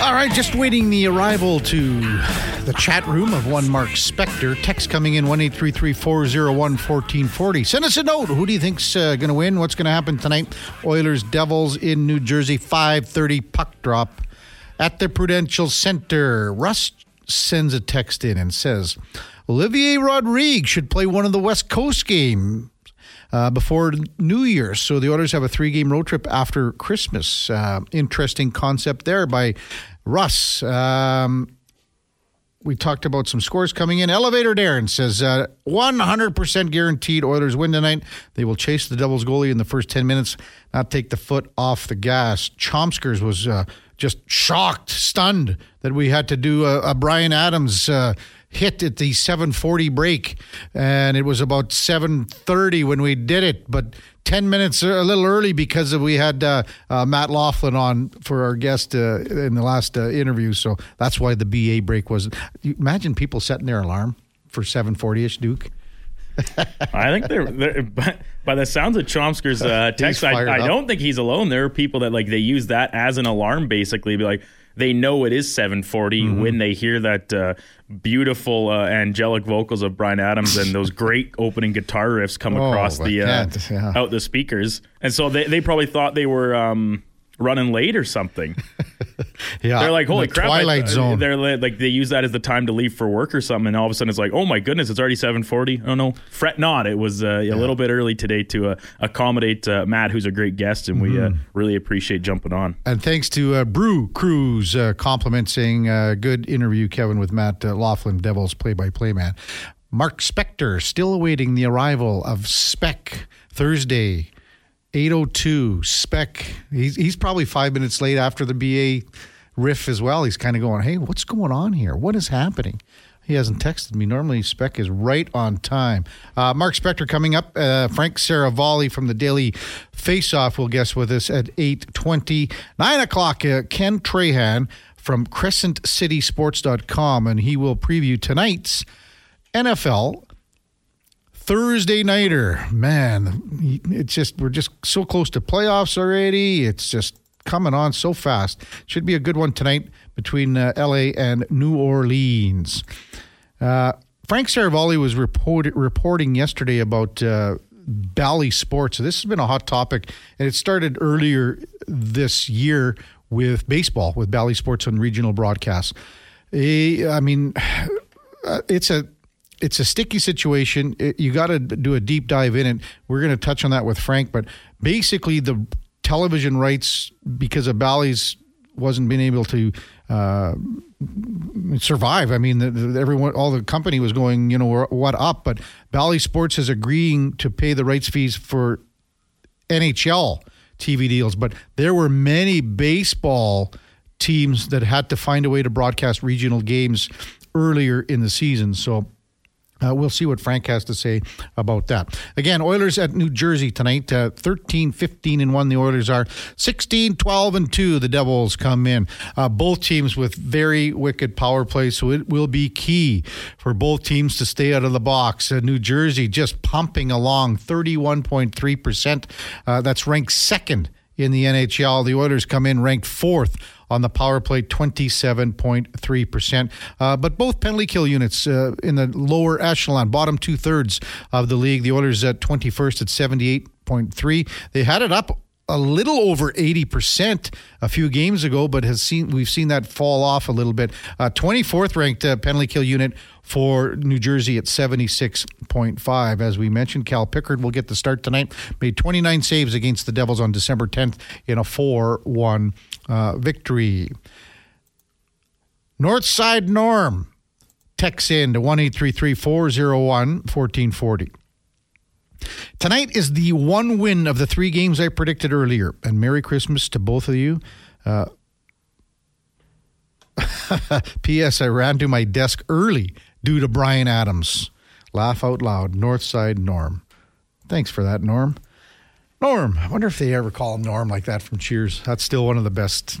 All right, just waiting the arrival to the chat room of one Mark Spector. Text coming in 1-833-401-1440. Send us a note. Who do you think's going to win? What's going to happen tonight? Oilers Devils in New Jersey, 5:30 puck drop at the Prudential Center. Russ sends a text in and says Olivier Rodrigue should play one of the West Coast games before New Year's. So the Oilers have a 3-game road trip after Christmas. Interesting concept there by Russ. We talked about some scores coming in. Elevator Darren says 100% guaranteed Oilers win tonight. They will chase the Devils goalie in the first 10 minutes, not take the foot off the gas. Chomskers was just shocked, stunned that we had to do a Bryan Adams hit at the 7:40 break, and it was about 7:30 when we did it, but 10 minutes a little early because we had Matt Laughlin on for our guest in the last interview, so that's why the BA break was. Imagine people setting their alarm for 7:40-ish, Duke. I think they're by the sounds of Chomsker's text, I don't think he's alone. There are people that like they use that as an alarm, basically, be like, they know it is 7:40 when they hear that beautiful angelic vocals of Bryan Adams and those great opening guitar riffs come across the out the speakers. And so they probably thought they were running late or something. Yeah, they're like, holy crap! Twilight Zone. They're like they use that as the time to leave for work or something. And all of a sudden it's like, oh my goodness, it's already 7:40. Oh no, fret not. It was a little bit early today to accommodate Matt, who's a great guest, and we really appreciate jumping on. And thanks to Brew Cruz complimenting good interview, Kevin, with Matt Laughlin, Devils play-by-play man. Mark Spector still awaiting the arrival of Spec Thursday. 8:02 Spec. He's probably 5 minutes late after the BA riff as well. He's kind of going, hey, what's going on here? What is happening? He hasn't texted me. Normally, Spec is right on time. Mark Spector coming up. Frank Seravalli from the Daily Faceoff will guest with us at 8:20. 9 o'clock, Ken Trahan from CrescentCitySports.com, and he will preview tonight's NFL Thursday nighter. Man, it's just, we're just so close to playoffs already. It's just coming on so fast. Should be a good one tonight between LA and New Orleans. Frank Seravalli was reporting yesterday about Bally Sports. This has been a hot topic, and it started earlier this year with baseball, with Bally Sports on regional broadcasts. I mean, it's a sticky situation. You got to do a deep dive in it. We're going to touch on that with Frank, but basically the television rights, because of Bally's, wasn't being able to survive. I mean, everyone, all the company was going, you know, what up? But Bally Sports is agreeing to pay the rights fees for NHL TV deals. But there were many baseball teams that had to find a way to broadcast regional games earlier in the season. So we'll see what Frank has to say about that. Again, Oilers at New Jersey tonight, 13-15-1. The Oilers are 16-12-2. The Devils come in. Both teams with very wicked power plays, so it will be key for both teams to stay out of the box. New Jersey just pumping along, 31.3%. That's ranked second in the NHL. The Oilers come in ranked fourth on the power play, 27.3%. But both penalty kill units in the lower echelon, bottom two-thirds of the league. The Oilers at 21st at 78.3. They had it up a little over 80% a few games ago, but we've seen that fall off a little bit. 24th ranked penalty kill unit for New Jersey at 76.5. As we mentioned, Cal Pickard will get the start tonight. Made 29 saves against the Devils on December 10th in a 4-1 victory. Northside Norm texts in to 1-833-401-1440. Tonight is the one win of the 3 games I predicted earlier. And Merry Christmas to both of you. P.S. I ran to my desk early due to Bryan Adams. Laugh out loud. Northside Norm. Thanks for that, Norm. Norm. I wonder if they ever call him Norm like that from Cheers. That's still one of the best.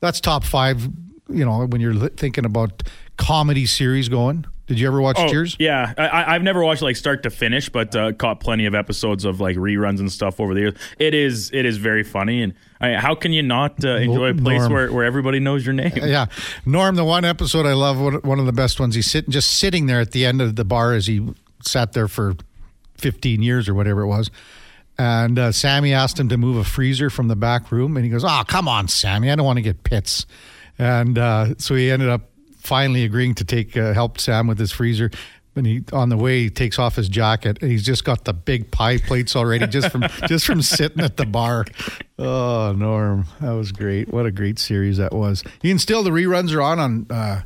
That's top 5, you know, when you're thinking about comedy series going. Did you ever watch Cheers? Yeah. I've never watched like start to finish, but caught plenty of episodes of like reruns and stuff over the years. It is very funny. And how can you not enjoy a place where everybody knows your name? Yeah. Norm, the one episode I love, one of the best ones, he's just sitting there at the end of the bar as he sat there for 15 years or whatever it was. And Sammy asked him to move a freezer from the back room. And he goes, "Oh, come on, Sammy. I don't want to get pits." And so he ended up finally agreeing to take help Sam with his freezer. And he, on the way, he takes off his jacket, and he's just got the big pie plates already just from sitting at the bar. Oh, Norm, that was great. What a great series that was. You can still, the reruns are on I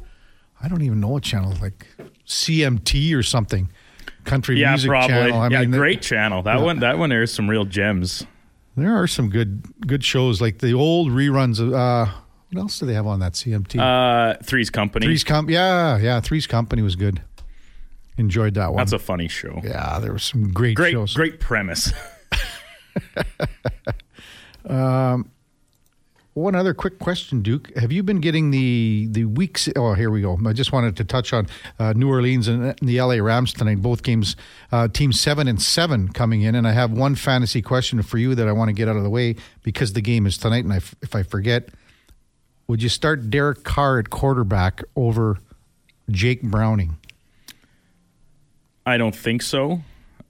don't even know what channel, like CMT or something, Country Music probably. Channel. I mean, great channel. That one airs some real gems. There are some good shows, like the old reruns of. What else do they have on that CMT? Three's Company. Three's Company was good. Enjoyed that one. That's a funny show. Yeah, there were some great shows. Great premise. One other quick question, Duke. Have you been getting the weeks? Oh, here we go. I just wanted to touch on New Orleans and the LA Rams tonight. Both games, team 7-7 coming in. And I have one fantasy question for you that I want to get out of the way because the game is tonight. And if I forget... Would you start Derek Carr at quarterback over Jake Browning? I don't think so.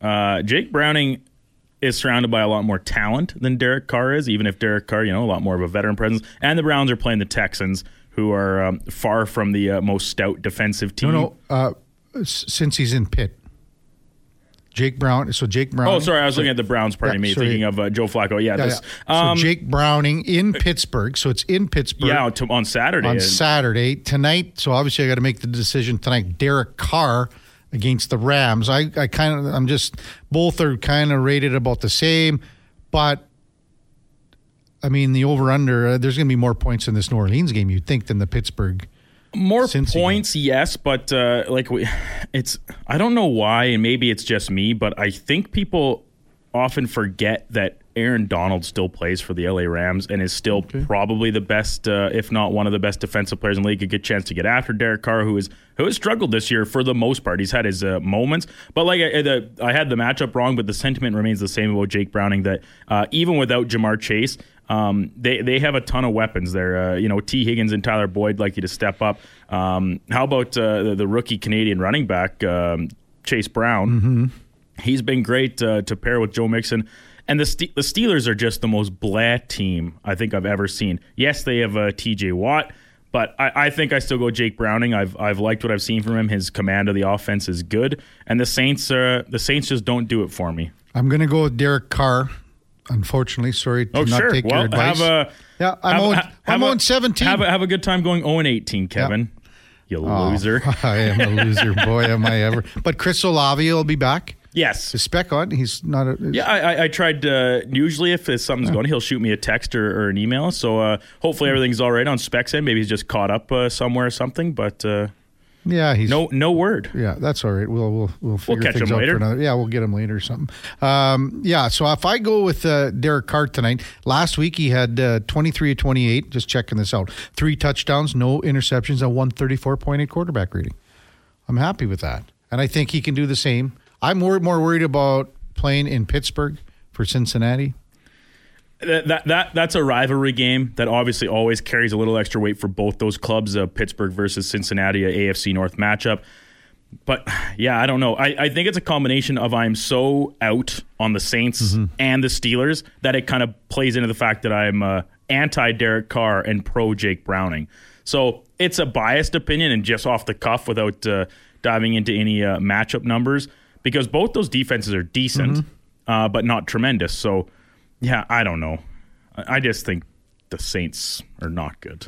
Jake Browning is surrounded by a lot more talent than Derek Carr is, even if Derek Carr, a lot more of a veteran presence. And the Browns are playing the Texans, who are far from the most stout defensive team. No, since he's in Pitt. Jake Browning. Oh, sorry, I was looking at the Browns, thinking of Joe Flacco. So Jake Browning in Pittsburgh. So it's in Pittsburgh. Yeah, on Saturday. On Saturday. Tonight, so obviously I got to make the decision tonight. Derek Carr against the Rams. Both are kind of rated about the same, but, I mean, the over-under, there's going to be more points in this New Orleans game, you'd think, than the Pittsburgh. More points, yes, but I don't know why, and maybe it's just me, but I think people often forget that Aaron Donald still plays for the LA Rams and is still probably the best, if not one of the best defensive players in the league. A good chance to get after Derek Carr, who has struggled this year for the most part. He's had his moments, but I had the matchup wrong, but the sentiment remains the same about Jake Browning, that even without Jamar Chase, they have a ton of weapons there. T. Higgins and Tyler Boyd likely to step up. How about the rookie Canadian running back, Chase Brown? Mm-hmm. He's been great to pair with Joe Mixon. And the Steelers are just the most blah team I think I've ever seen. Yes, they have T.J. Watt, but I think I still go Jake Browning. I've liked what I've seen from him. His command of the offense is good. And the Saints just don't do it for me. I'm going to go with Derek Carr. Unfortunately, sorry to not take your advice. I'm 0-17. Have a good time going 0-18, Kevin. Yeah. You loser. I am a loser. Boy, am I ever. But Chris Olave will be back. Yes. His spec on. He's not a... I tried. Usually, if something's going, he'll shoot me a text or an email. So hopefully everything's all right on specs end. Maybe he's just caught up somewhere or something. But... he's no word. Yeah, that's all right. We'll figure things out for another. Yeah, we'll get him later or something. So if I go with Derek Carr tonight, last week he had 23 of 28. Just checking this out: 3 touchdowns, no interceptions, a 134.8 quarterback rating. I'm happy with that, and I think he can do the same. I'm more worried about playing in Pittsburgh for Cincinnati. That's a rivalry game that obviously always carries a little extra weight for both those clubs, Pittsburgh versus Cincinnati, an AFC North matchup. But, I don't know. I think it's a combination of I'm so out on the Saints and the Steelers that it kind of plays into the fact that I'm anti-Derek Carr and pro-Jake Browning. So it's a biased opinion and just off the cuff without diving into any matchup numbers, because both those defenses are decent but not tremendous. So... yeah, I don't know. I just think the Saints are not good.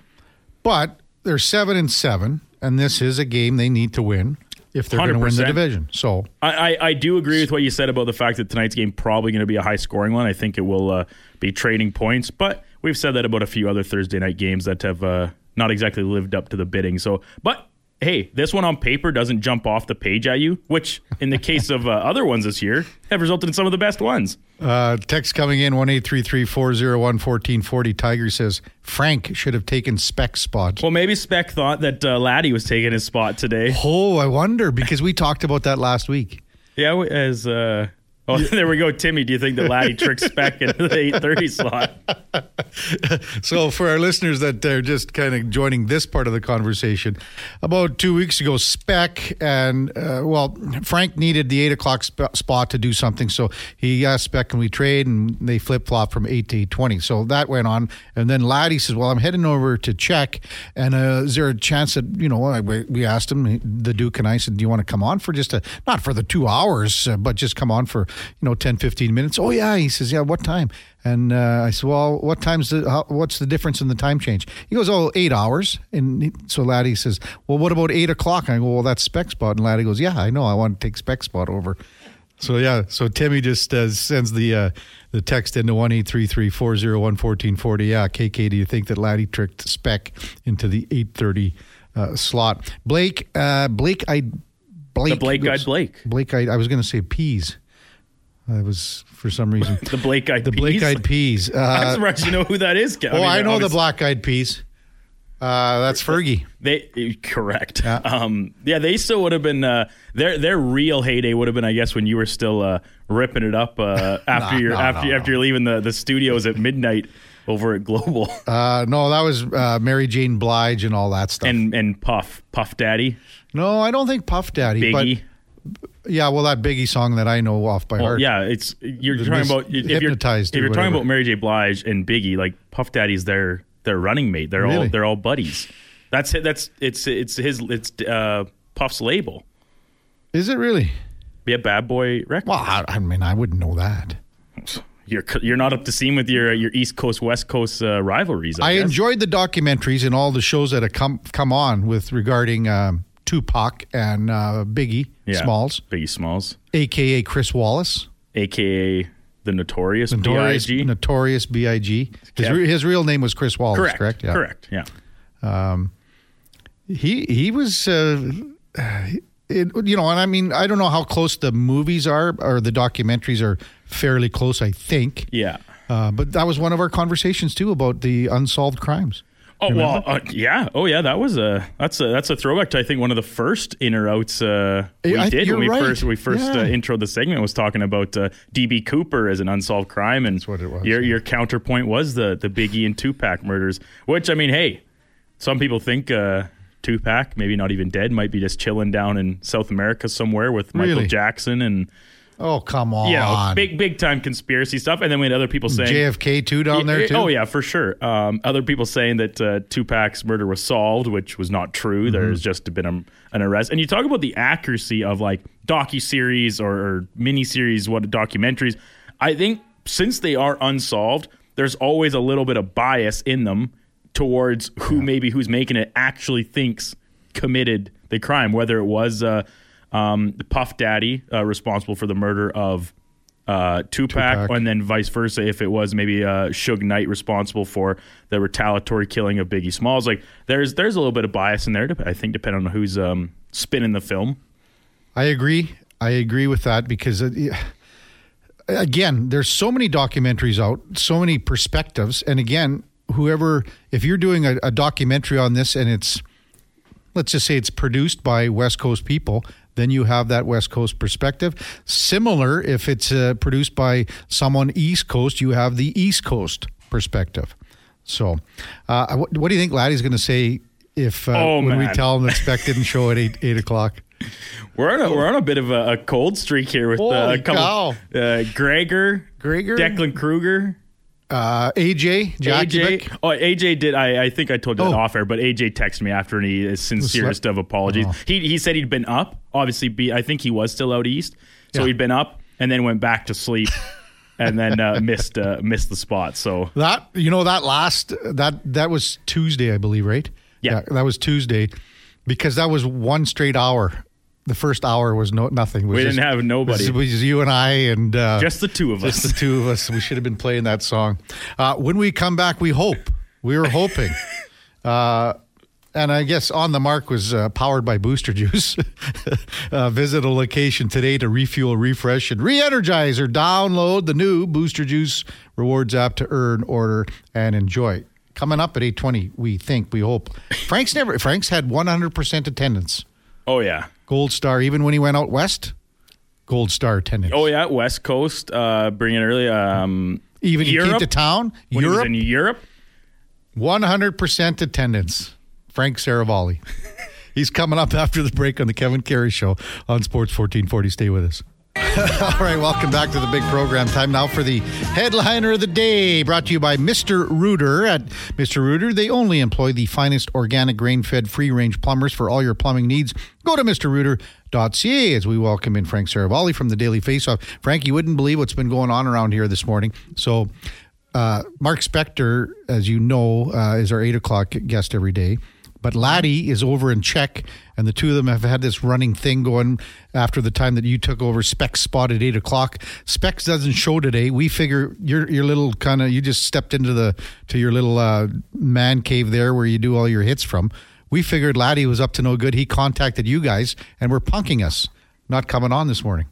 But they're 7-7, and this is a game they need to win if they're going to win the division. So I do agree with what you said about the fact that tonight's game probably going to be a high-scoring one. I think it will be trading points, but we've said that about a few other Thursday night games that have not exactly lived up to the bidding. So, but hey, this one on paper doesn't jump off the page at you, which in the case of other ones this year have resulted in some of the best ones. Text coming in, 1-833-401-1440. Tiger says, Frank should have taken Speck's spot. Well, maybe Speck thought that Laddie was taking his spot today. Oh, I wonder, because we talked about that last week. Yeah, as... Oh, there we go, Timmy. Do you think that Laddie tricks Speck into the 8:30 slot? So for our listeners that are just kind of joining this part of the conversation, about 2 weeks ago, Speck and, well, Frank needed the 8 o'clock spot to do something. So he asked Speck, can we trade? And they flip-flop from 8 to 8:20. So that went on. And then Laddie says, well, I'm heading over to check. And is there a chance that, you know, we asked him, the Duke and I said, do you want to come on for just a, not for the 2 hours, but just come on for, you know, 10, 15 minutes. Oh, yeah. He says, yeah, what time? And I said, well, what time's what's the difference in the time change? He goes, oh, 8 hours. And so Laddie says, well, what about 8 o'clock? And I go, well, that's Spec spot. And Laddie goes, yeah, I know. I want to take Spec spot over. So, yeah. So Timmy just sends the text into 1-833-401-1440. Yeah, KK, do you think that Laddie tricked Spec into the 8:30 slot? Blake. I was going to say peas. I was, for some reason. The Blake-eyed peas? The Blake-eyed peas. I'm surprised you know who that is, Kevin. Oh, I know the black-eyed peas. That's Fergie. Correct. Yeah. Yeah, they still would have been, their real heyday would have been, I guess, when you were still ripping it up after you're leaving the studios at midnight over at Global. No, that was Mary Jane Blige and all that stuff. And Puff Daddy? No, I don't think Puff Daddy. Biggie? But, yeah, well, that Biggie song that I know off by heart. Yeah, it's you're talking about Hypnotized. If you're talking about Mary J. Blige and Biggie, like Puff Daddy's their running mate. They're really? They're all buddies. It's Puff's label. Is it really? Yeah, Bad Boy Records. Well, I mean, I wouldn't know that. You're not up to scene with your East Coast, West Coast rivalries. I enjoyed the documentaries and all the shows that have come on with regarding. Tupac and Biggie Smalls. Biggie Smalls. A.K.A. Chris Wallace. A.K.A. the Notorious B.I.G. Notorious B.I.G. His real name was Chris Wallace, correct? Yeah. Correct, yeah. He was, and I mean, I don't know how close the movies are, or the documentaries are fairly close, I think. Yeah. But that was one of our conversations, too, about the unsolved crimes. Oh, well, yeah. Oh, yeah. That was that's a throwback to, I think, one of the first in or outs we first introed the segment, was talking about D.B. Cooper as an unsolved crime, and that's what it was, your counterpoint was the Biggie and Tupac murders, which, I mean, hey, some people think Tupac, maybe not even dead, might be just chilling down in South America somewhere with Michael Jackson and... Oh, come on. Yeah, big time conspiracy stuff. And then we had other people saying... JFK too down there too? Oh, yeah, for sure. Other people saying that Tupac's murder was solved, which was not true. Mm-hmm. There's just been an arrest. And you talk about the accuracy of like docuseries or miniseries, documentaries. I think since they are unsolved, there's always a little bit of bias in them towards who's making it actually thinks committed the crime, whether it was... the Puff Daddy responsible for the murder of Tupac, and then vice versa if it was maybe Suge Knight responsible for the retaliatory killing of Biggie Smalls. Like there's a little bit of bias in there, I think, depending on who's spinning the film. I agree with that because, again, there's so many documentaries out, so many perspectives, and again, if you're doing a documentary on this and it's, let's just say it's produced by West Coast people, then you have that West Coast perspective. Similar, if it's produced by someone East Coast, you have the East Coast perspective. So what do you think Laddie's going to say if when we tell him that Spec didn't show at 8 o'clock? We're on a bit of a cold streak here with a couple Gregor, Declan Kruger. AJ, Jack. AJ. Oh, AJ did. I think I told you that off air, but AJ texted me after, and he is sincerest of apologies. Oh. He said he'd been up. Obviously, I think he was still out east, so he'd been up and then went back to sleep, and then missed the spot. So that that was Tuesday, I believe, right? Yeah, that was Tuesday, because that was one straight hour. The first hour was nothing. We didn't have nobody. It was you and I and... just the two of us. Just the two of us. We should have been playing that song. When we come back, we hope. We were hoping And I guess On the Mark was powered by Booster Juice. Visit a location today to refuel, refresh, and re-energize, or download the new Booster Juice Rewards app to earn, order, and enjoy. Coming up at 8:20, we think, we hope. Frank's had 100% attendance. Oh, yeah. Gold star, even when he went out west, gold star attendance. Oh, yeah, West Coast, bring it early. Even he came to town, when Europe. He was in Europe. 100% attendance. Frank Seravalli. He's coming up after the break on the Kevin Karius Show on Sports 1440. Stay with us. All right, welcome back to the big program. Time now for the headliner of the day, brought to you by Mr. Rooter. At Mr. Rooter, they only employ the finest organic grain-fed free-range plumbers for all your plumbing needs. Go to mrrooter.ca as we welcome in Frank Seravalli from the Daily Faceoff. Frank, you wouldn't believe what's been going on around here this morning. So Mark Spector, as you know, is our 8 o'clock guest every day. But Laddie is over in Czech, and the two of them have had this running thing going after the time that you took over. Specs spot at 8 o'clock. Specs doesn't show today. We figure your little kind of, you just stepped into your little man cave there where you do all your hits from. We figured Laddie was up to no good. He contacted you guys, and were punking us, not coming on this morning.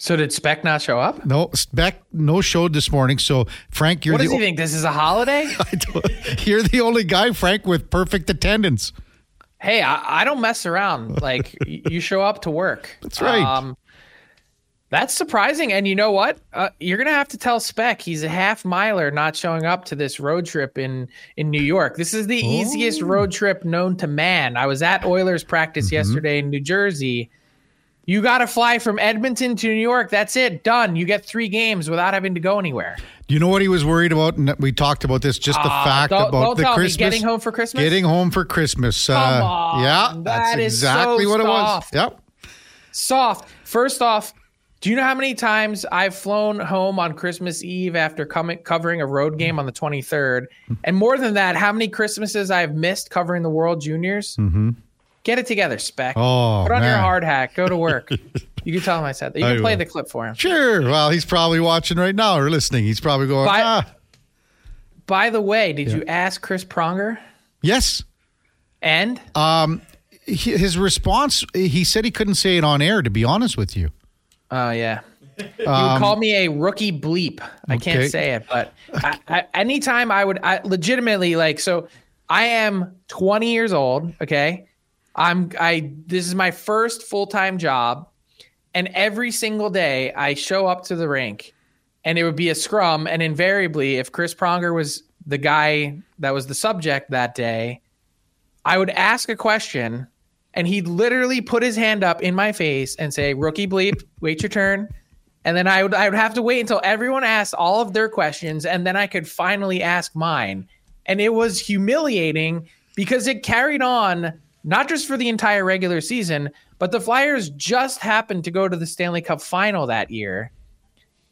So did Spec not show up? No, Spec no showed this morning. So Frank, you're what does he think? This is a holiday? You're the only guy, Frank, with perfect attendance. Hey, I don't mess around. Like you show up to work. That's right. That's surprising. And you know what? You're gonna have to tell Spec he's a half miler not showing up to this road trip in New York. This is the easiest road trip known to man. I was at Oilers practice yesterday in New Jersey. You got to fly from Edmonton to New York. That's it. Done. You get 3 games without having to go anywhere. You know what he was worried about? And we talked about this, just the fact about the Christmas. Getting home for Christmas? Getting home for Christmas. Come on. Yeah, that's exactly what it was. Yep. Soft. First off, do you know how many times I've flown home on Christmas Eve after covering a road game on the 23rd? And more than that, how many Christmases I've missed covering the World Juniors? Mm-hmm. Get it together, Spec. Oh, put on your hard hat. Go to work. You can tell him I said that. You can play the clip for him. Sure. Well, he's probably watching right now or listening. He's probably going, By the way, did you ask Chris Pronger? Yes. And? His response, he said he couldn't say it on air, to be honest with you. Oh, yeah. You would call me a rookie bleep. I can't say it, but anytime I legitimately, so I am 20 years old, okay? This is my first full-time job, and every single day I show up to the rink and it would be a scrum, and invariably if Chris Pronger was the guy that was the subject that day, I would ask a question and he'd literally put his hand up in my face and say, "Rookie bleep, wait your turn." And then I would have to wait until everyone asked all of their questions, and then I could finally ask mine. And it was humiliating because it carried on not just for the entire regular season, but the Flyers just happened to go to the Stanley Cup final that year.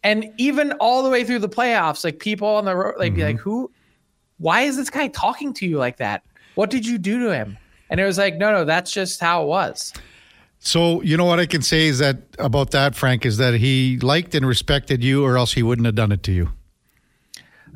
And even all the way through the playoffs, people on the road, be like, why is this guy talking to you like that? What did you do to him? And it was like, no, that's just how it was. So, you know what I can say is that about that, Frank, is that he liked and respected you, or else he wouldn't have done it to you.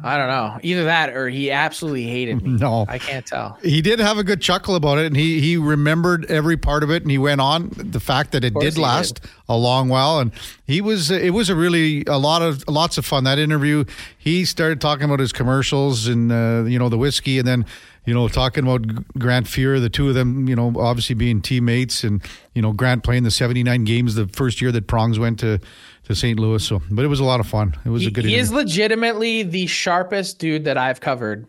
I don't know. Either that or he absolutely hated me. No. I can't tell. He did have a good chuckle about it, and he remembered every part of it, and he went on. The fact that it did last a long while, and it was lots of fun, that interview. He started talking about his commercials and the whiskey, and then talking about Grant Fuhr, the two of them, obviously being teammates, and Grant playing the 79 games the first year that Prongs went to St. Louis. So, but it was a lot of fun. It was a good interview. He is legitimately the sharpest dude that I've covered.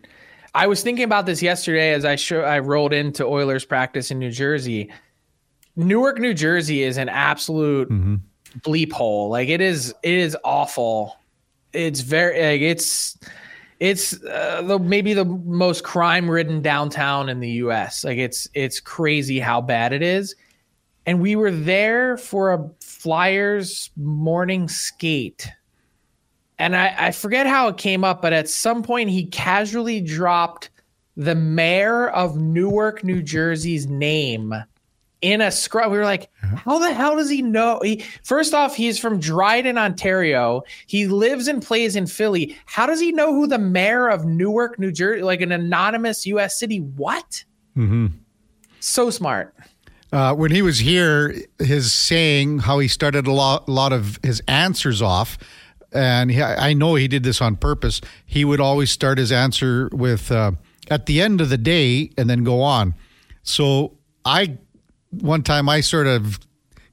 I was thinking about this yesterday as I rolled into Oilers practice in New Jersey. Newark, New Jersey is an absolute bleep hole. It is awful. It's very maybe the most crime-ridden downtown in the U.S. It's crazy how bad it is. And we were there for a Flyers morning skate. And I forget how it came up, but at some point he casually dropped the mayor of Newark, New Jersey's name in a scrum. We were like, how the hell does he know? First off, he's from Dryden, Ontario. He lives and plays in Philly. How does he know who the mayor of Newark, New Jersey, an anonymous U.S. city? What? So smart. When he was here, his saying how he started a lot of his answers off, and I know he did this on purpose, he would always start his answer with at the end of the day and then go on. So one time I sort of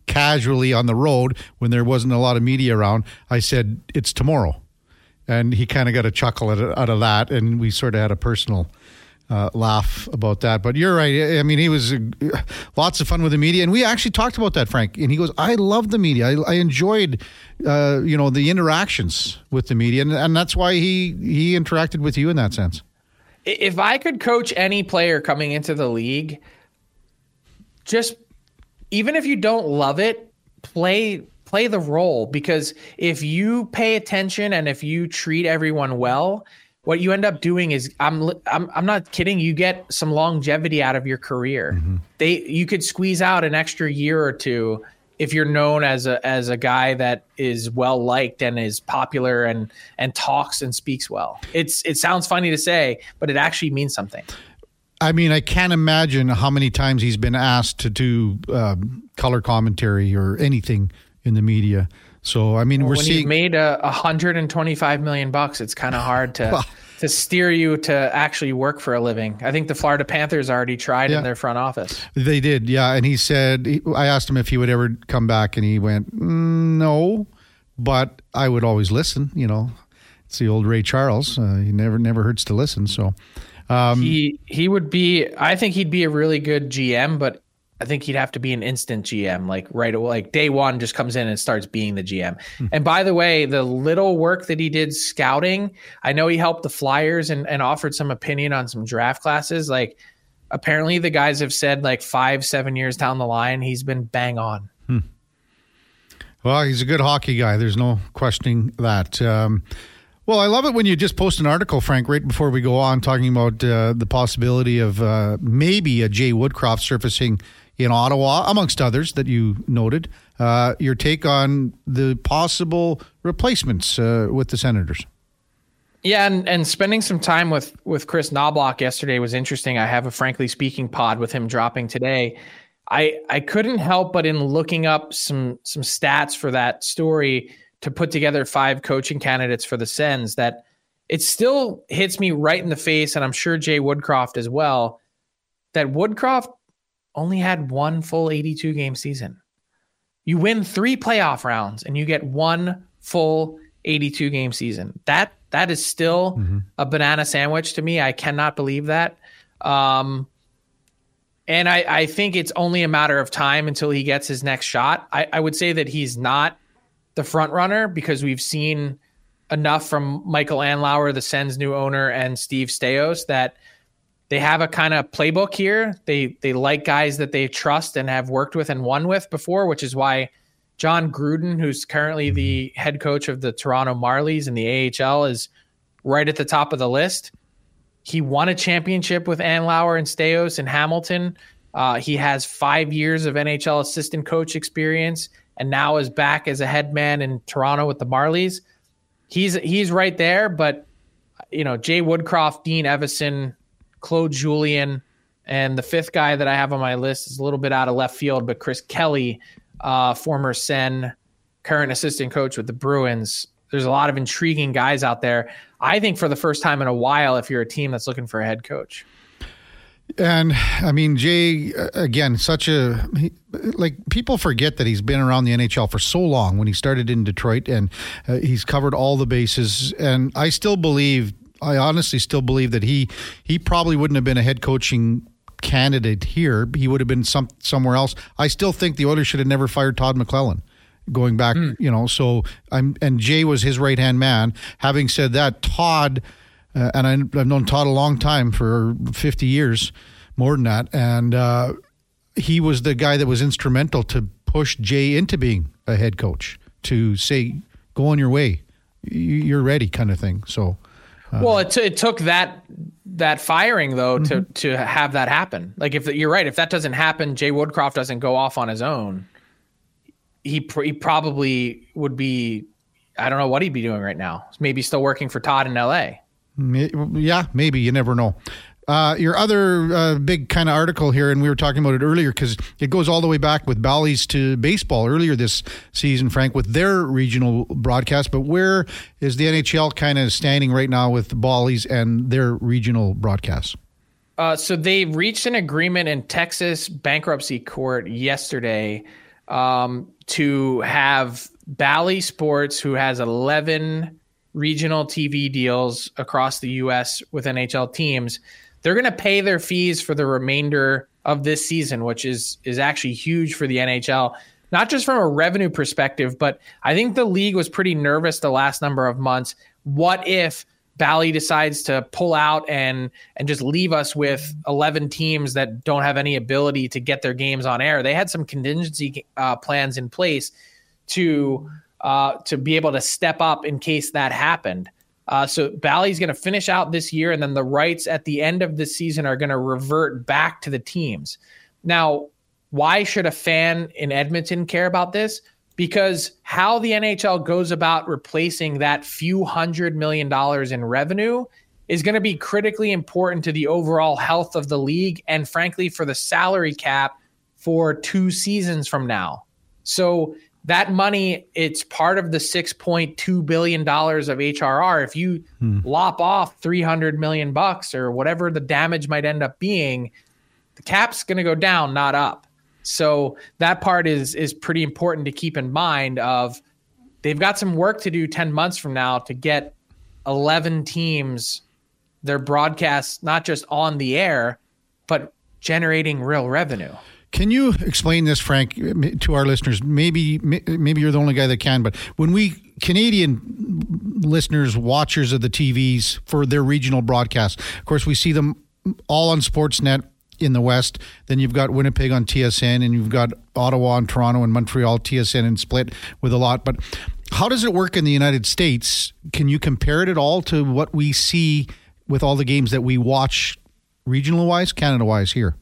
casually on the road when there wasn't a lot of media around, I said, it's tomorrow. And he kind of got a chuckle out of that, and we sort of had a personal laugh about that. But you're right. I mean, he was lots of fun with the media, and we actually talked about that, Frank. And he goes, I love the media. I enjoyed, the interactions with the media, and that's why he interacted with you in that sense. If I could coach any player coming into the league, just even if you don't love it, play the role, because if you pay attention and if you treat everyone well, what you end up doing is, I'm not kidding, you get some longevity out of your career. Mm-hmm. You could squeeze out an extra year or two if you're known as a guy that is well liked and is popular and talks and speaks well. It sounds funny to say, but it actually means something. I mean, I can't imagine how many times he's been asked to do color commentary or anything in the media. So, I mean, when you've made $125 million, it's kind of hard to steer you to actually work for a living. I think the Florida Panthers already tried in their front office. They did, yeah. And he said, I asked him if he would ever come back, and he went, no, but I would always listen. You know, it's the old Ray Charles. He never hurts to listen. So. He would be, I think he'd be a really good GM, but I think he'd have to be an instant GM, like right away, like day one, just comes in and starts being the GM. Mm-hmm. And by the way, the little work that he did scouting, I know he helped the Flyers and offered some opinion on some draft classes. Like apparently the guys have said like 5-7 years down the line, he's been bang on. Hmm. Well, he's a good hockey guy. There's no questioning that. Well, I love it when you just post an article, Frank, right before we go on, talking about the possibility of maybe a Jay Woodcroft surfacing in Ottawa, amongst others that you noted. Your take on the possible replacements with the Senators. Yeah, and spending some time with Chris Knobloch yesterday was interesting. I have a Frankly Speaking pod with him dropping today. I couldn't help but in looking up some stats for that story to put together 5 coaching candidates for the Sens, that it still hits me right in the face, and I'm sure Jay Woodcroft as well, that Woodcroft only had one full 82-game season. You win 3 playoff rounds, and you get one full 82-game season. That is still a banana sandwich to me. I cannot believe that. And I think it's only a matter of time until he gets his next shot. I would say that he's not the front runner, because we've seen enough from Michael Andlauer, the Sens' new owner, and Steve Steos, that they have a kind of playbook here. They like guys that they trust and have worked with and won with before, which is why John Gruden, who's currently the head coach of the Toronto Marlies in the AHL, is right at the top of the list. He won a championship with Andlauer and Steos in Hamilton. He has 5 years of NHL assistant coach experience, and now is back as a head man in Toronto with the Marlies. He's right there, but Jay Woodcroft, Dean Evason, Claude Julien, and the 5th guy that I have on my list is a little bit out of left field, but Chris Kelly, former Sen, current assistant coach with the Bruins. There's a lot of intriguing guys out there, I think, for the first time in a while, if you're a team that's looking for a head coach. And I mean, Jay, again, people forget that he's been around the NHL for so long, when he started in Detroit, and he's covered all the bases. And I honestly still believe that he probably wouldn't have been a head coaching candidate here. He would have been somewhere else. I still think the Oilers should have never fired Todd McLellan, going back, so Jay was his right-hand man. Having said that, Todd, I've known Todd a long time, for 50 years, more than that. And he was the guy that was instrumental to push Jay into being a head coach, to say, go on your way, you're ready, kind of thing. So, it took that firing, though, to have that happen. Like, you're right, if that doesn't happen, Jay Woodcroft doesn't go off on his own, he probably would be, I don't know what he'd be doing right now. Maybe still working for Todd in L.A. Yeah, maybe. You never know. Your other big kind of article here, and we were talking about it earlier because it goes all the way back with Bally's to baseball earlier this season, Frank, with their regional broadcast. But where is the NHL kind of standing right now with Bally's and their regional broadcasts? So they reached an agreement in Texas bankruptcy court yesterday to have Bally Sports, who has 11 regional TV deals across the U.S. with NHL teams. They're going to pay their fees for the remainder of this season, which is actually huge for the NHL, not just from a revenue perspective, but I think the league was pretty nervous the last number of months. What if Bally decides to pull out and just leave us with 11 teams that don't have any ability to get their games on air? They had some contingency plans in place to be able to step up in case that happened. So Bally's going to finish out this year, and then the rights at the end of the season are going to revert back to the teams. Now, why should a fan in Edmonton care about this? Because how the NHL goes about replacing that few $100 million in revenue is going to be critically important to the overall health of the league and, frankly, for the salary cap for 2 seasons from now. So that money, it's part of the $6.2 billion of HRR. If you lop off $300 million or whatever the damage might end up being, the cap's going to go down, not up. So that part is pretty important to keep in mind of they've got some work to do 10 months from now to get 11 teams, their broadcasts, not just on the air, but generating real revenue. Can you explain this, Frank, to our listeners? Maybe you're the only guy that can, but when we Canadian listeners, watchers of the TVs for their regional broadcasts, of course, we see them all on Sportsnet in the West. Then you've got Winnipeg on TSN, and you've got Ottawa and Toronto and Montreal, TSN and Split with a lot. But how does it work in the United States? Can you compare it at all to what we see with all the games that we watch regional-wise, Canada-wise here?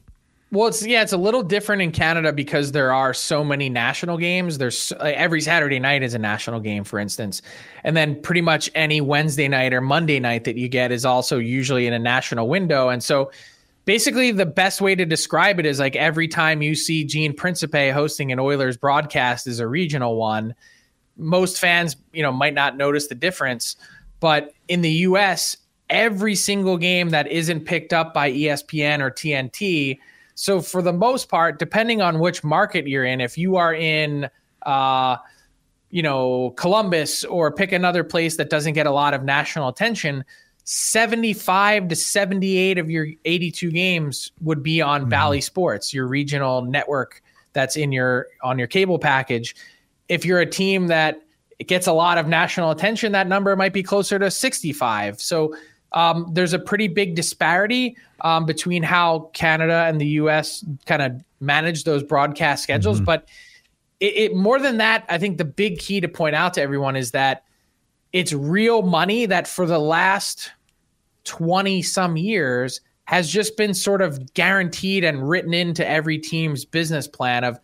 Well, it's a little different in Canada because there are so many national games. There's every Saturday night is a national game, for instance. And then pretty much any Wednesday night or Monday night that you get is also usually in a national window. And so basically the best way to describe it is like every time you see Gene Principe hosting an Oilers broadcast is a regional one. Most fans, might not notice the difference, but in the US, every single game that isn't picked up by ESPN or TNT. So for the most part, depending on which market you're in, if you are in, Columbus or pick another place that doesn't get a lot of national attention, 75 to 78 of your 82 games would be on Bally Sports, your regional network that's in on your cable package. If you're a team that gets a lot of national attention, that number might be closer to 65. So there's a pretty big disparity between how Canada and the U.S. kind of manage those broadcast schedules. But it more than that, I think the big key to point out to everyone is that it's real money that for the last 20 some years has just been sort of guaranteed and written into every team's business plan of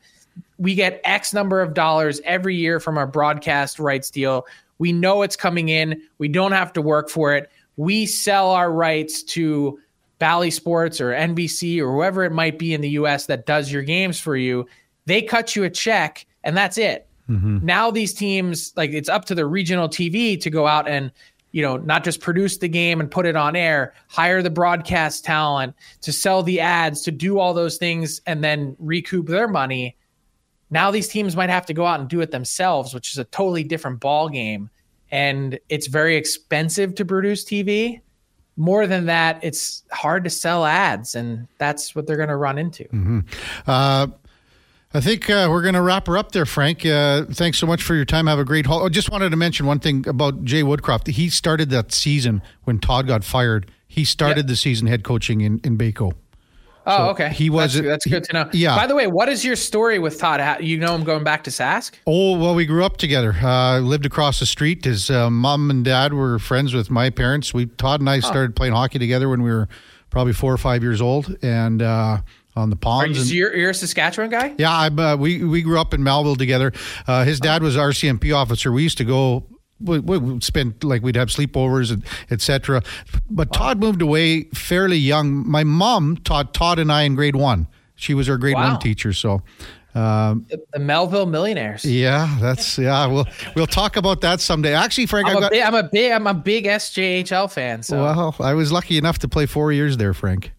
we get X number of dollars every year from our broadcast rights deal. We know it's coming in. We don't have to work for it. We sell our rights to Bally Sports or NBC or whoever it might be in the U.S. that does your games for you. They cut you a check, and that's it. Now these teams, it's up to the regional TV to go out and, not just produce the game and put it on air, hire the broadcast talent, to sell the ads, to do all those things, and then recoup their money. Now these teams might have to go out and do it themselves, which is a totally different ball game. And it's very expensive to produce TV. More than that, it's hard to sell ads, and that's what they're going to run into. I think we're going to wrap her up there, Frank. Thanks so much for your time. Have a great haul. I just wanted to mention one thing about Jay Woodcroft. He started that season when Todd got fired. He started the season head coaching in Baco. Oh, okay. He was. That's good to know. Yeah. By the way, what is your story with Todd? You know him going back to Sask? Oh, well, we grew up together. Lived across the street. His mom and dad were friends with my parents. Todd and I started playing hockey together when we were probably 4 or 5 years old, and on the ponds. You're a Saskatchewan guy? Yeah, we grew up in Melville together. His dad was RCMP officer. We used to go we'd spend, like, we'd have sleepovers, and etc. But Todd moved away fairly young. My mom taught Todd and I in grade one. She was our grade one teacher. So the Melville Millionaires. Yeah, that's We'll talk about that someday. Actually, Frank, I'm a big SJHL fan. So I was lucky enough to play 4 years there, Frank.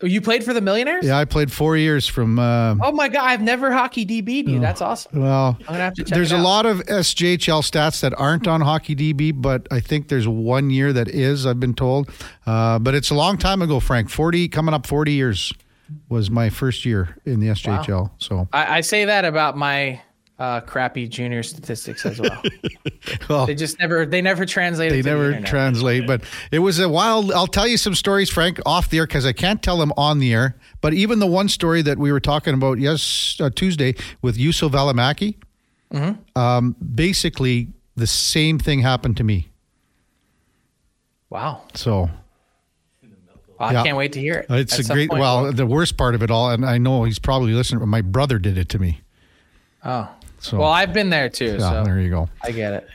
You played for the Millionaires? Yeah, I played 4 years from... oh my God, I've never hockey DB'd you. That's awesome. Well, I'm gonna have to check there's a lot of SJHL stats that aren't on hockey DB, but I think there's 1 year that is, I've been told. But it's a long time ago, Frank. Coming up 40 years was my first year in the SJHL. Wow. So I say that about my... crappy junior statistics as well. They just never translate. They never translate, but it was a wild. I'll tell you some stories, Frank, off the air, because I can't tell them on the air. But even the one story that we were talking about Tuesday with Juuso Valimaki, basically the same thing happened to me. Wow. So... Well, I can't wait to hear it. It's a great... Well, the worst part of it all, and I know he's probably listening, but my brother did it to me. Oh, so, well, I've been there too. Yeah, so there you go. I get it.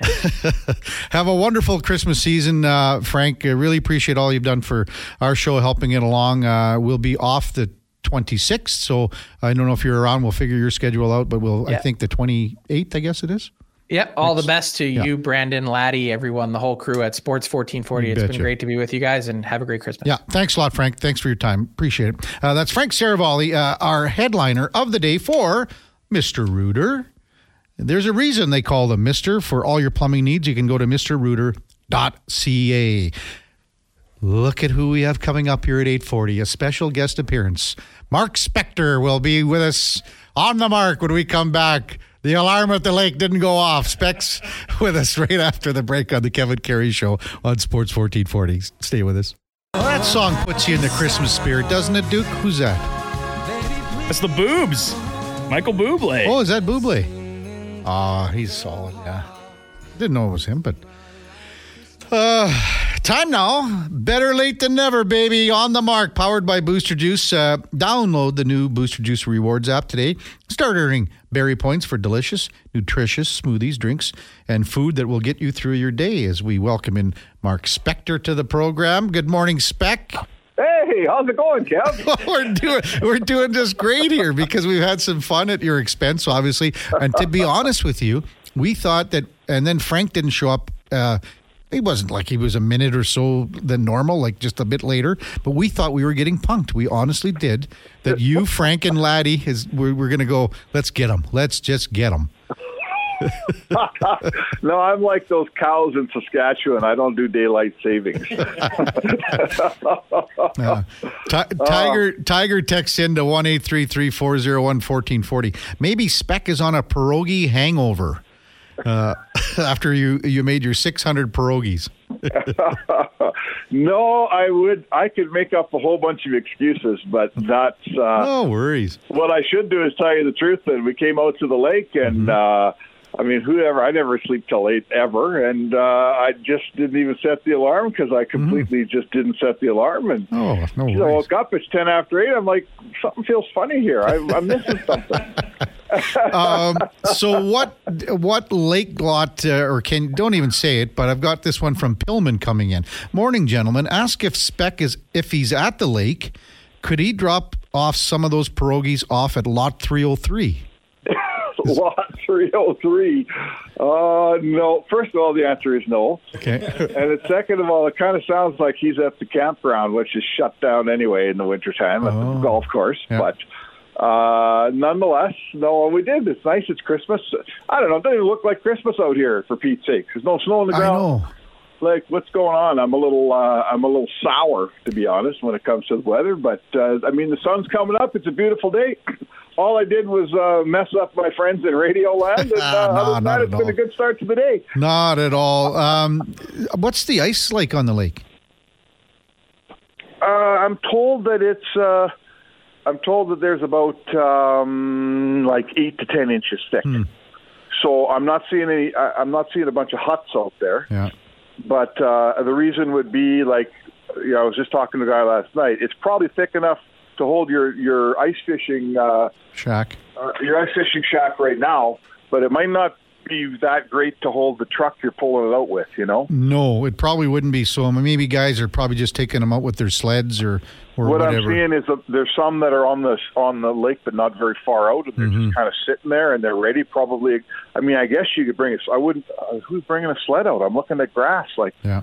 Have a wonderful Christmas season, Frank. I really appreciate all you've done for our show, helping it along. We'll be off the 26th, so I don't know if you're around. We'll figure your schedule out, but I think the 28th, I guess it is. Yep. All the best to you, Brandon, Laddie, everyone, the whole crew at Sports 1440. It's been great to be with you guys, and have a great Christmas. Yeah. Thanks a lot, Frank. Thanks for your time. Appreciate it. That's Frank Seravalli, our headliner of the day for... Mr. Rooter. There's a reason they call them Mr. For all your plumbing needs, you can go to mrrooter.ca. Look at who we have coming up here at 8:40, a special guest appearance. Mark Spector will be with us on the mark when we come back. The alarm at the lake didn't go off. Specs with us right after the break on the Kevin Karius Show on Sports 1440. Stay with us. Well, that song puts you in the Christmas spirit, doesn't it, Duke? Who's that? That's the Boobs. Michael Bublé. Oh, is that Bublé? Ah, he's solid, yeah. Didn't know it was him, but... time now. Better late than never, baby. On the mark. Powered by Booster Juice. Download the new Booster Juice Rewards app today. Start earning berry points for delicious, nutritious smoothies, drinks, and food that will get you through your day as we welcome in Mark Spector to the program. Good morning, Spec. Hey, how's it going, Kev? we're doing just great here because we've had some fun at your expense, obviously. And to be honest with you, we thought that, and then Frank didn't show up. He wasn't like he was a minute or so than normal, like just a bit later. But we thought we were getting punked. We honestly did. That you, Frank, and Laddie, we're going to go, let's get them. Let's just get them. No, I'm like those cows in Saskatchewan. I don't do daylight savings. Tiger texts into 1-833-401-1440. Maybe Speck is on a pierogi hangover after you made your 600 pierogies. No, I could make up a whole bunch of excuses, but that's no worries. What I should do is tell you the truth that we came out to the lake and I mean, I never sleep till late ever, and I just didn't even set the alarm because I completely just didn't set the alarm. And I woke up, it's 10 after 8, I'm like, something feels funny here. I'm missing something. So what lake lot, don't even say it, but I've got this one from Pillman coming in. Morning, gentlemen. Ask if Speck is, if he's at the lake, could he drop off some of those pierogies off at lot 303? Lot 303. No. First of all, the answer is no. Okay. And second of all, it kind of sounds like he's at the campground, which is shut down anyway in the wintertime at the golf course. Yeah. But nonetheless, no, we did. It's nice. It's Christmas. I don't know. It doesn't even look like Christmas out here, for Pete's sake. There's no snow on the ground. I know. Like, what's going on? I'm a little sour, to be honest, when it comes to the weather. But, I mean, the sun's coming up. It's a beautiful day. All I did was mess up my friends in Radio Land. And, other than that, it's been a good start to the day. Not at all. What's the ice like on the lake? I'm told that it's... I'm told that there's about 8 to 10 inches thick. Hmm. So I'm not seeing any. I'm not seeing a bunch of huts out there. Yeah. But the reason would be I was just talking to a guy last night. It's probably thick enough to hold your ice fishing shack right now, but it might not be that great to hold the truck you're pulling it out with, you know? No, it probably wouldn't be. So I mean, maybe guys are probably just taking them out with their sleds or what whatever. What I'm seeing is there's some that are on the lake but not very far out, and they're just kind of sitting there, and they're ready probably. I mean, I guess you could bring it. I wouldn't. Who's bringing a sled out? I'm looking at grass. Like, yeah.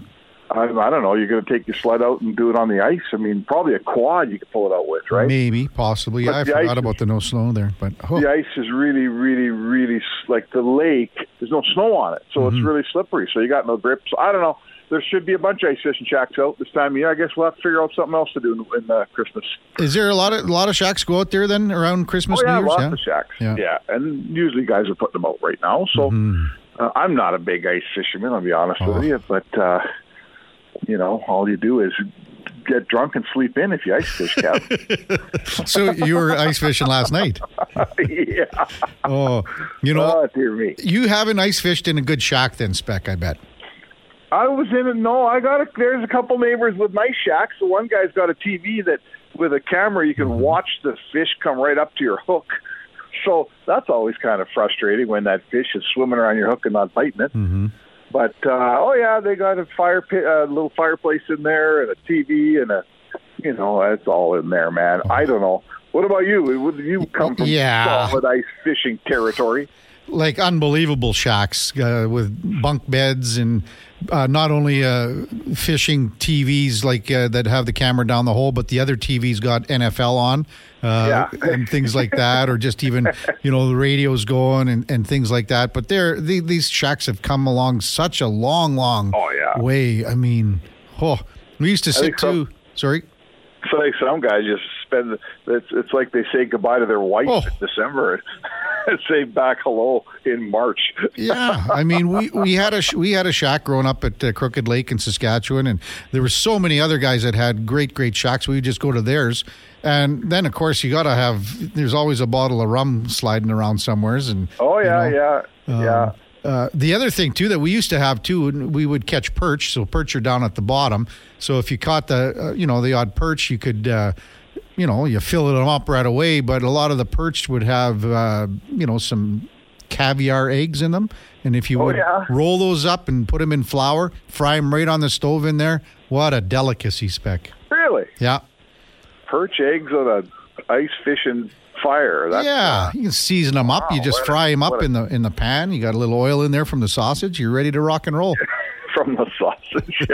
I don't know. You're going to take your sled out and do it on the ice? I mean, probably a quad you could pull it out with, right? Maybe, possibly. Yeah, I forgot about the no snow there. But the ice is really, really, really, like the lake, there's no snow on it. So it's really slippery. So you got no grips. I don't know. There should be a bunch of ice fishing shacks out this time of year. I guess we'll have to figure out something else to do in Christmas. Is there a lot of shacks go out there then around Christmas? Oh, yeah, New Year's? Lots of shacks. Yeah, and usually guys are putting them out right now. So I'm not a big ice fisherman, I'll be honest with you, but... you know, all you do is get drunk and sleep in if you ice fish, Kev. So you were ice fishing last night. Yeah. Oh, you know. Oh, dear me. You haven't ice fished in a good shack then, Spec, I bet. I was in it. No, there's a couple neighbors with nice shacks. So one guy's got a TV that with a camera you can watch the fish come right up to your hook. So that's always kind of frustrating when that fish is swimming around your hook and not biting it. Mm-hmm. But, they got a fire pit, a little fireplace in there and a TV and that's all in there, man. I don't know. What about you? Would you come from solid ice fishing territory? Like unbelievable shacks with bunk beds and not only fishing TVs that have the camera down the hole, but the other TV's got NFL on and things like that, or just even, the radio's going and things like that. But these shacks have come along such a long, long way. I mean, we used to sit too. Sorry? So like some guys just spend it's like they say goodbye to their wife in December and say back hello in March. Yeah, I mean we had a shack growing up at Crooked Lake in Saskatchewan, and there were so many other guys that had great shacks. We would just go to theirs, and then of course there's always a bottle of rum sliding around somewheres. And the other thing, too, that we used to have, too, we would catch perch. So perch are down at the bottom. So if you caught the odd perch, you could, you fill it up right away. But a lot of the perch would have, some caviar eggs in them. And if you would roll those up and put them in flour, fry them right on the stove in there, what a delicacy, Spec. Really? Yeah. Perch eggs on an ice fishing fire. That's you can season them up. You just fry them up in the pan. You got a little oil in there from the sausage. You're ready to rock and roll. From the sausage,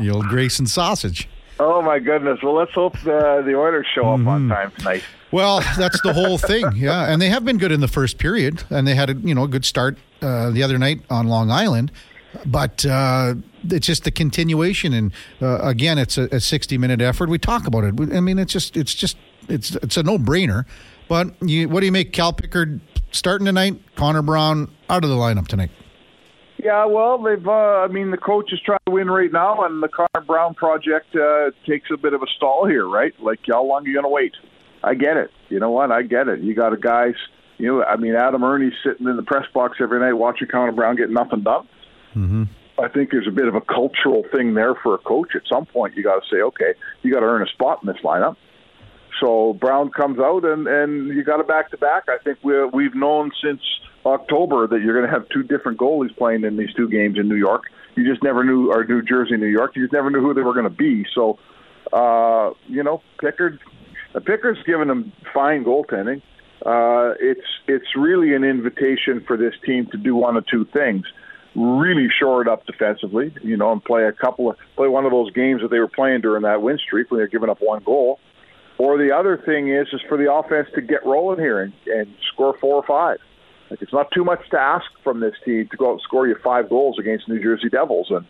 the old Grayson sausage. Oh my goodness! Well, let's hope the Oilers show up on time tonight. Well, that's the whole thing. Yeah, and they have been good in the first period, and they had a good start the other night on Long Island. But it's just the continuation, and again, it's a 60-minute effort. We talk about it. I mean, it's a no-brainer. But what do you make? Cal Pickard starting tonight. Connor Brown out of the lineup tonight. Yeah, well, they've. The coach is trying to win right now, and the Connor Brown project takes a bit of a stall here, right? Like, how long are you going to wait? I get it. You know what? I get it. You got a guys. Adam Ernie's sitting in the press box every night watching Connor Brown get nothing done. Mm-hmm. I think there's a bit of a cultural thing there for a coach. At some point, you got to say, okay, you got to earn a spot in this lineup. So Brown comes out, and you got a back-to-back. I think we've known since October that you're going to have two different goalies playing in these two games in New York. You just never knew, or New Jersey, New York. You just never knew who they were going to be. So, Pickard's giving them fine goaltending. It's really an invitation for this team to do one of two things. Really shore it up defensively, and play one of those games that they were playing during that win streak when they're giving up one goal. Or the other thing is for the offense to get rolling here and score 4 or 5. Like, it's not too much to ask from this team to go out and score you 5 goals against New Jersey Devils. And,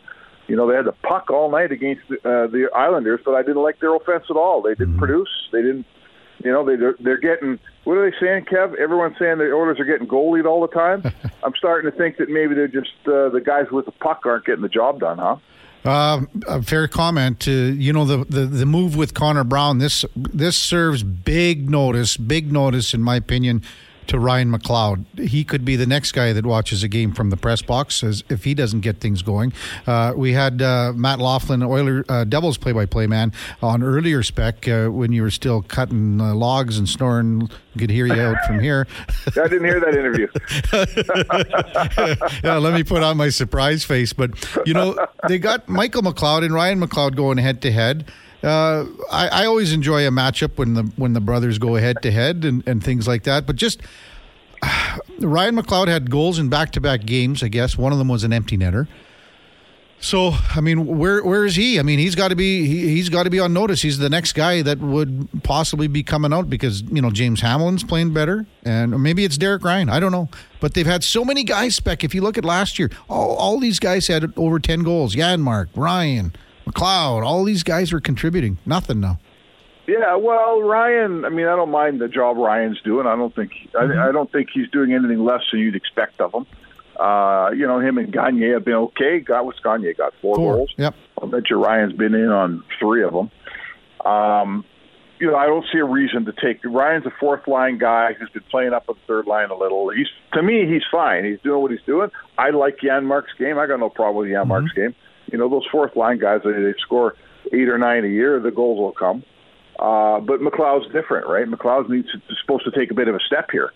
they had the puck all night against the Islanders, but I didn't like their offense at all. They didn't produce. They didn't, they're getting, what are they saying, Kev? Everyone's saying the Oilers are getting goalied all the time. I'm starting to think that maybe they're just the guys with the puck aren't getting the job done, huh? A fair comment. The move with Connor Brown, this serves big notice, in my opinion, to Ryan McLeod. He could be the next guy that watches a game from the press box as if he doesn't get things going. We had Matt Laughlin, Devils play-by-play man, on earlier spec when you were still cutting logs and snoring. Could hear you out from here. I didn't hear that interview. Yeah, let me put on my surprise face. But, you know, they got Michael McLeod and Ryan McLeod going head-to-head. I always enjoy a matchup when the brothers go head-to-head and things like that. But just Ryan McLeod had goals in back-to-back games, I guess. One of them was an empty netter. So, I mean, where is he? I mean, he's got to be on notice. He's the next guy that would possibly be coming out because, you know, James Hamlin's playing better, and maybe it's Derek Ryan. I don't know. But they've had so many guys, Spec. If you look at last year, all these guys had over 10 goals. Janmark, Ryan, McLeod, all these guys were contributing. Nothing now. Yeah, well, Ryan, I mean, I don't mind the job Ryan's doing. I don't think he's doing anything less than you'd expect of him. You know, him and Gagne have been okay. Gagne got four goals. Yep. I'll bet you Ryan's been in on three of them. You know, I don't see a reason to take Ryan's a fourth line guy who's been playing up on the third line a little. To me, he's fine. He's doing what he's doing. I like Janmark's game. I got no problem with Janmark's game. You know, those fourth line guys, they score 8 or 9 a year. The goals will come. But McLeod's different, right? McLeod is supposed to take a bit of a step here.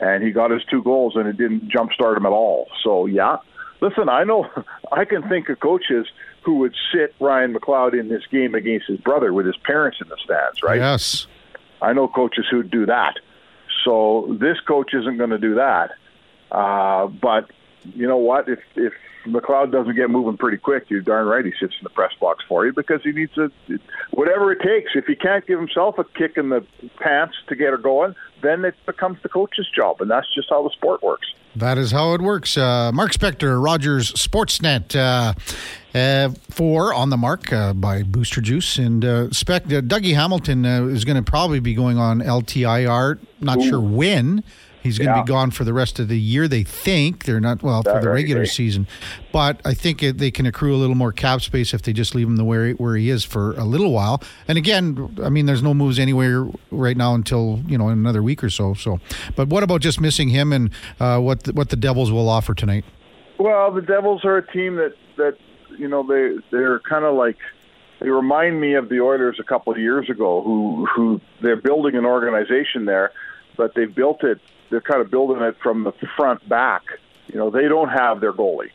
And he got his 2 goals, and it didn't jumpstart him at all. So, yeah. Listen, I know I can think of coaches who would sit Ryan McLeod in this game against his brother with his parents in the stands, right? Yes. I know coaches who do that. So this coach isn't going to do that. But you know what? If McLeod doesn't get moving pretty quick, you're darn right he sits in the press box for you because he needs whatever it takes. If he can't give himself a kick in the pants to get her going, then it becomes the coach's job, and that's just how the sport works. That is how it works. Mark Spector, Rogers Sportsnet, for On the Mark by Booster Juice. And Dougie Hamilton is going to probably be going on LTIR, not sure when. He's going to be gone for the rest of the year, they think. They're not, for the regular season. But I think they can accrue a little more cap space if they just leave him where he is for a little while. And again, I mean, there's no moves anywhere right now until, you know, in another week or so. But what about just missing him and what the Devils will offer tonight? Well, the Devils are a team that you know, they're kind of like, they remind me of the Oilers a couple of years ago who they're building an organization there, but they've built it. They're kind of building it from the front back. You know, they don't have their goalie,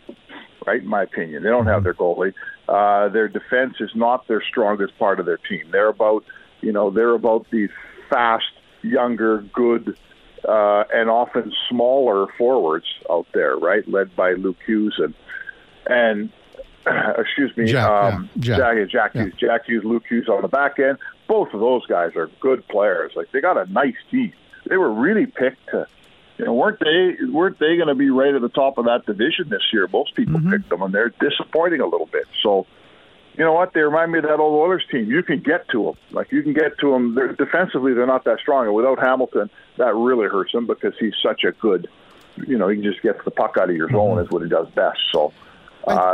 right? In my opinion, they don't have their goalie. Their defense is not their strongest part of their team. They're about the fast, younger, good, and often smaller forwards out there, right? Led by Luke Hughes and excuse me, Jack Hughes. Jack Hughes, Luke Hughes on the back end. Both of those guys are good players. Like, they got a nice team. They were really picked to, you know, weren't they going to be right at the top of that division this year? Most people picked them, and they're disappointing a little bit. So, you know what? They remind me of that old Oilers team. You can get to them. Like, you can get to them. Defensively, they're not that strong. And without Hamilton, that really hurts him because he's such a good, you know, he just gets the puck out of your zone is what he does best. So,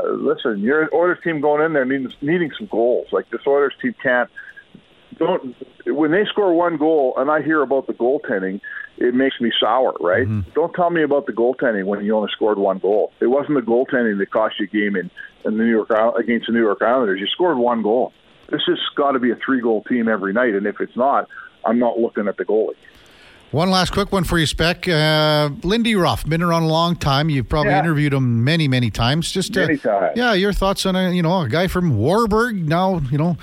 listen, your Oilers team going in there needing some goals. Like, this Oilers team can't. When they score one goal and I hear about the goaltending, it makes me sour, right? Don't tell me about the goaltending when you only scored one goal. It wasn't the goaltending that cost you a game against the New York Islanders. You scored one goal. This has got to be a 3-goal team every night, and if it's not, I'm not looking at the goalie. One last quick one for you, Spec. Lindy Ruff, been around a long time. You've probably interviewed him many, many times. Many times. Yeah, your thoughts on a guy from Warburg now, you know,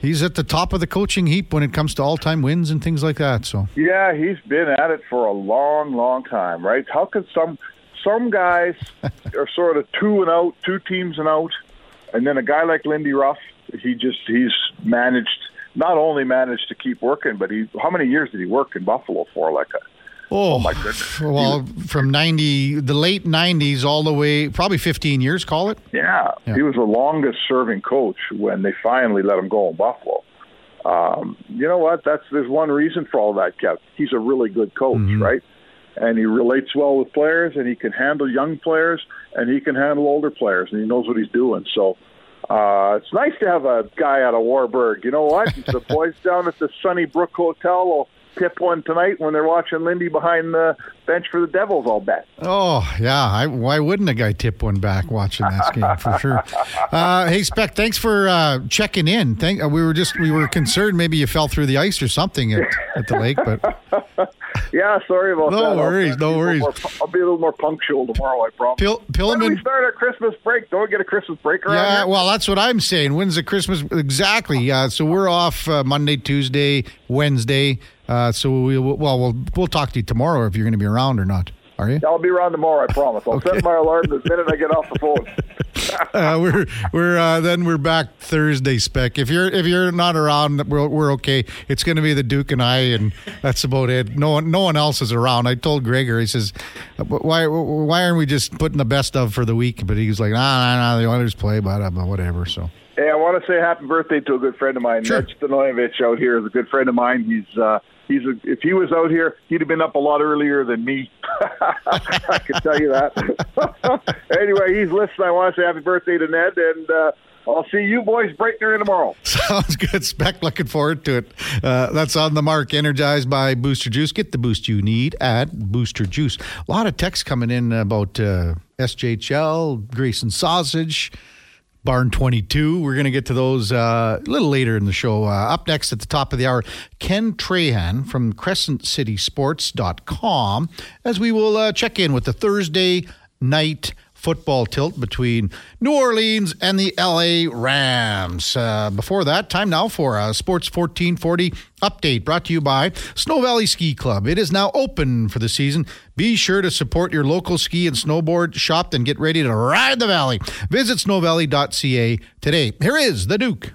he's at the top of the coaching heap when it comes to all-time wins and things like that. So yeah, he's been at it for a long, long time, right? How could some guys are sort of 2 and out, 2 teams and out, and then a guy like Lindy Ruff, he's not only managed to keep working, but how many years did he work in Buffalo for? Oh my goodness! Well, from the late 90s all the way, probably 15 years. Call it. Yeah, he was the longest-serving coach when they finally let him go in Buffalo. You know what? There's one reason for all that, Kev. He's a really good coach, right? And he relates well with players, and he can handle young players, and he can handle older players, and he knows what he's doing. So. It's nice to have a guy out of Warburg. You know what? The boys down at the Sunnybrook Hotel will tip one tonight when they're watching Lindy behind the bench for the Devils, I'll bet. Oh, yeah. Why wouldn't a guy tip one back watching this game for sure? Hey, Spec, thanks for checking in. We were concerned maybe you fell through the ice or something at the lake, but... Yeah, sorry about that. No worries. I'll be a little more punctual tomorrow, I promise. When do we start our Christmas break? Don't we get a Christmas break around here? Yeah, well, that's what I'm saying. When's the Christmas? Exactly. So we're off Monday, Tuesday, Wednesday. So we'll talk to you tomorrow if you're going to be around or not. Are you? I'll be around tomorrow, I promise. I'll set my alarm the minute I get off the phone. Then we're back Thursday, Spec. If you're not around, we're okay. It's going to be the Duke and I, and that's about it. No one else is around. I told Gregor, he says, why aren't we just putting the best of for the week? But he was like, nah, the others play, but whatever. So. Hey, I want to say happy birthday to a good friend of mine. Sure. Mitch Stanovich out here is a good friend of mine. If he was out here, he'd have been up a lot earlier than me. I can tell you that. Anyway, he's listening. I want to say happy birthday to Ned, and I'll see you boys bright and early tomorrow. Sounds good, Spec. Looking forward to it. That's On the Mark, energized by Booster Juice. Get the boost you need at Booster Juice. A lot of texts coming in about SJHL, Grease and Sausage, Barn 22. We're going to get to those a little later in the show. Up next at the top of the hour, Ken Trahan from CrescentCitySports.com, as we will check in with the Thursday night football tilt between New Orleans and the L.A. Rams. Before that, time now for a Sports 1440 update brought to you by Snow Valley Ski Club. It is now open for the season. Be sure to support your local ski and snowboard shop and get ready to ride the valley. Visit snowvalley.ca today. Here is the Duke.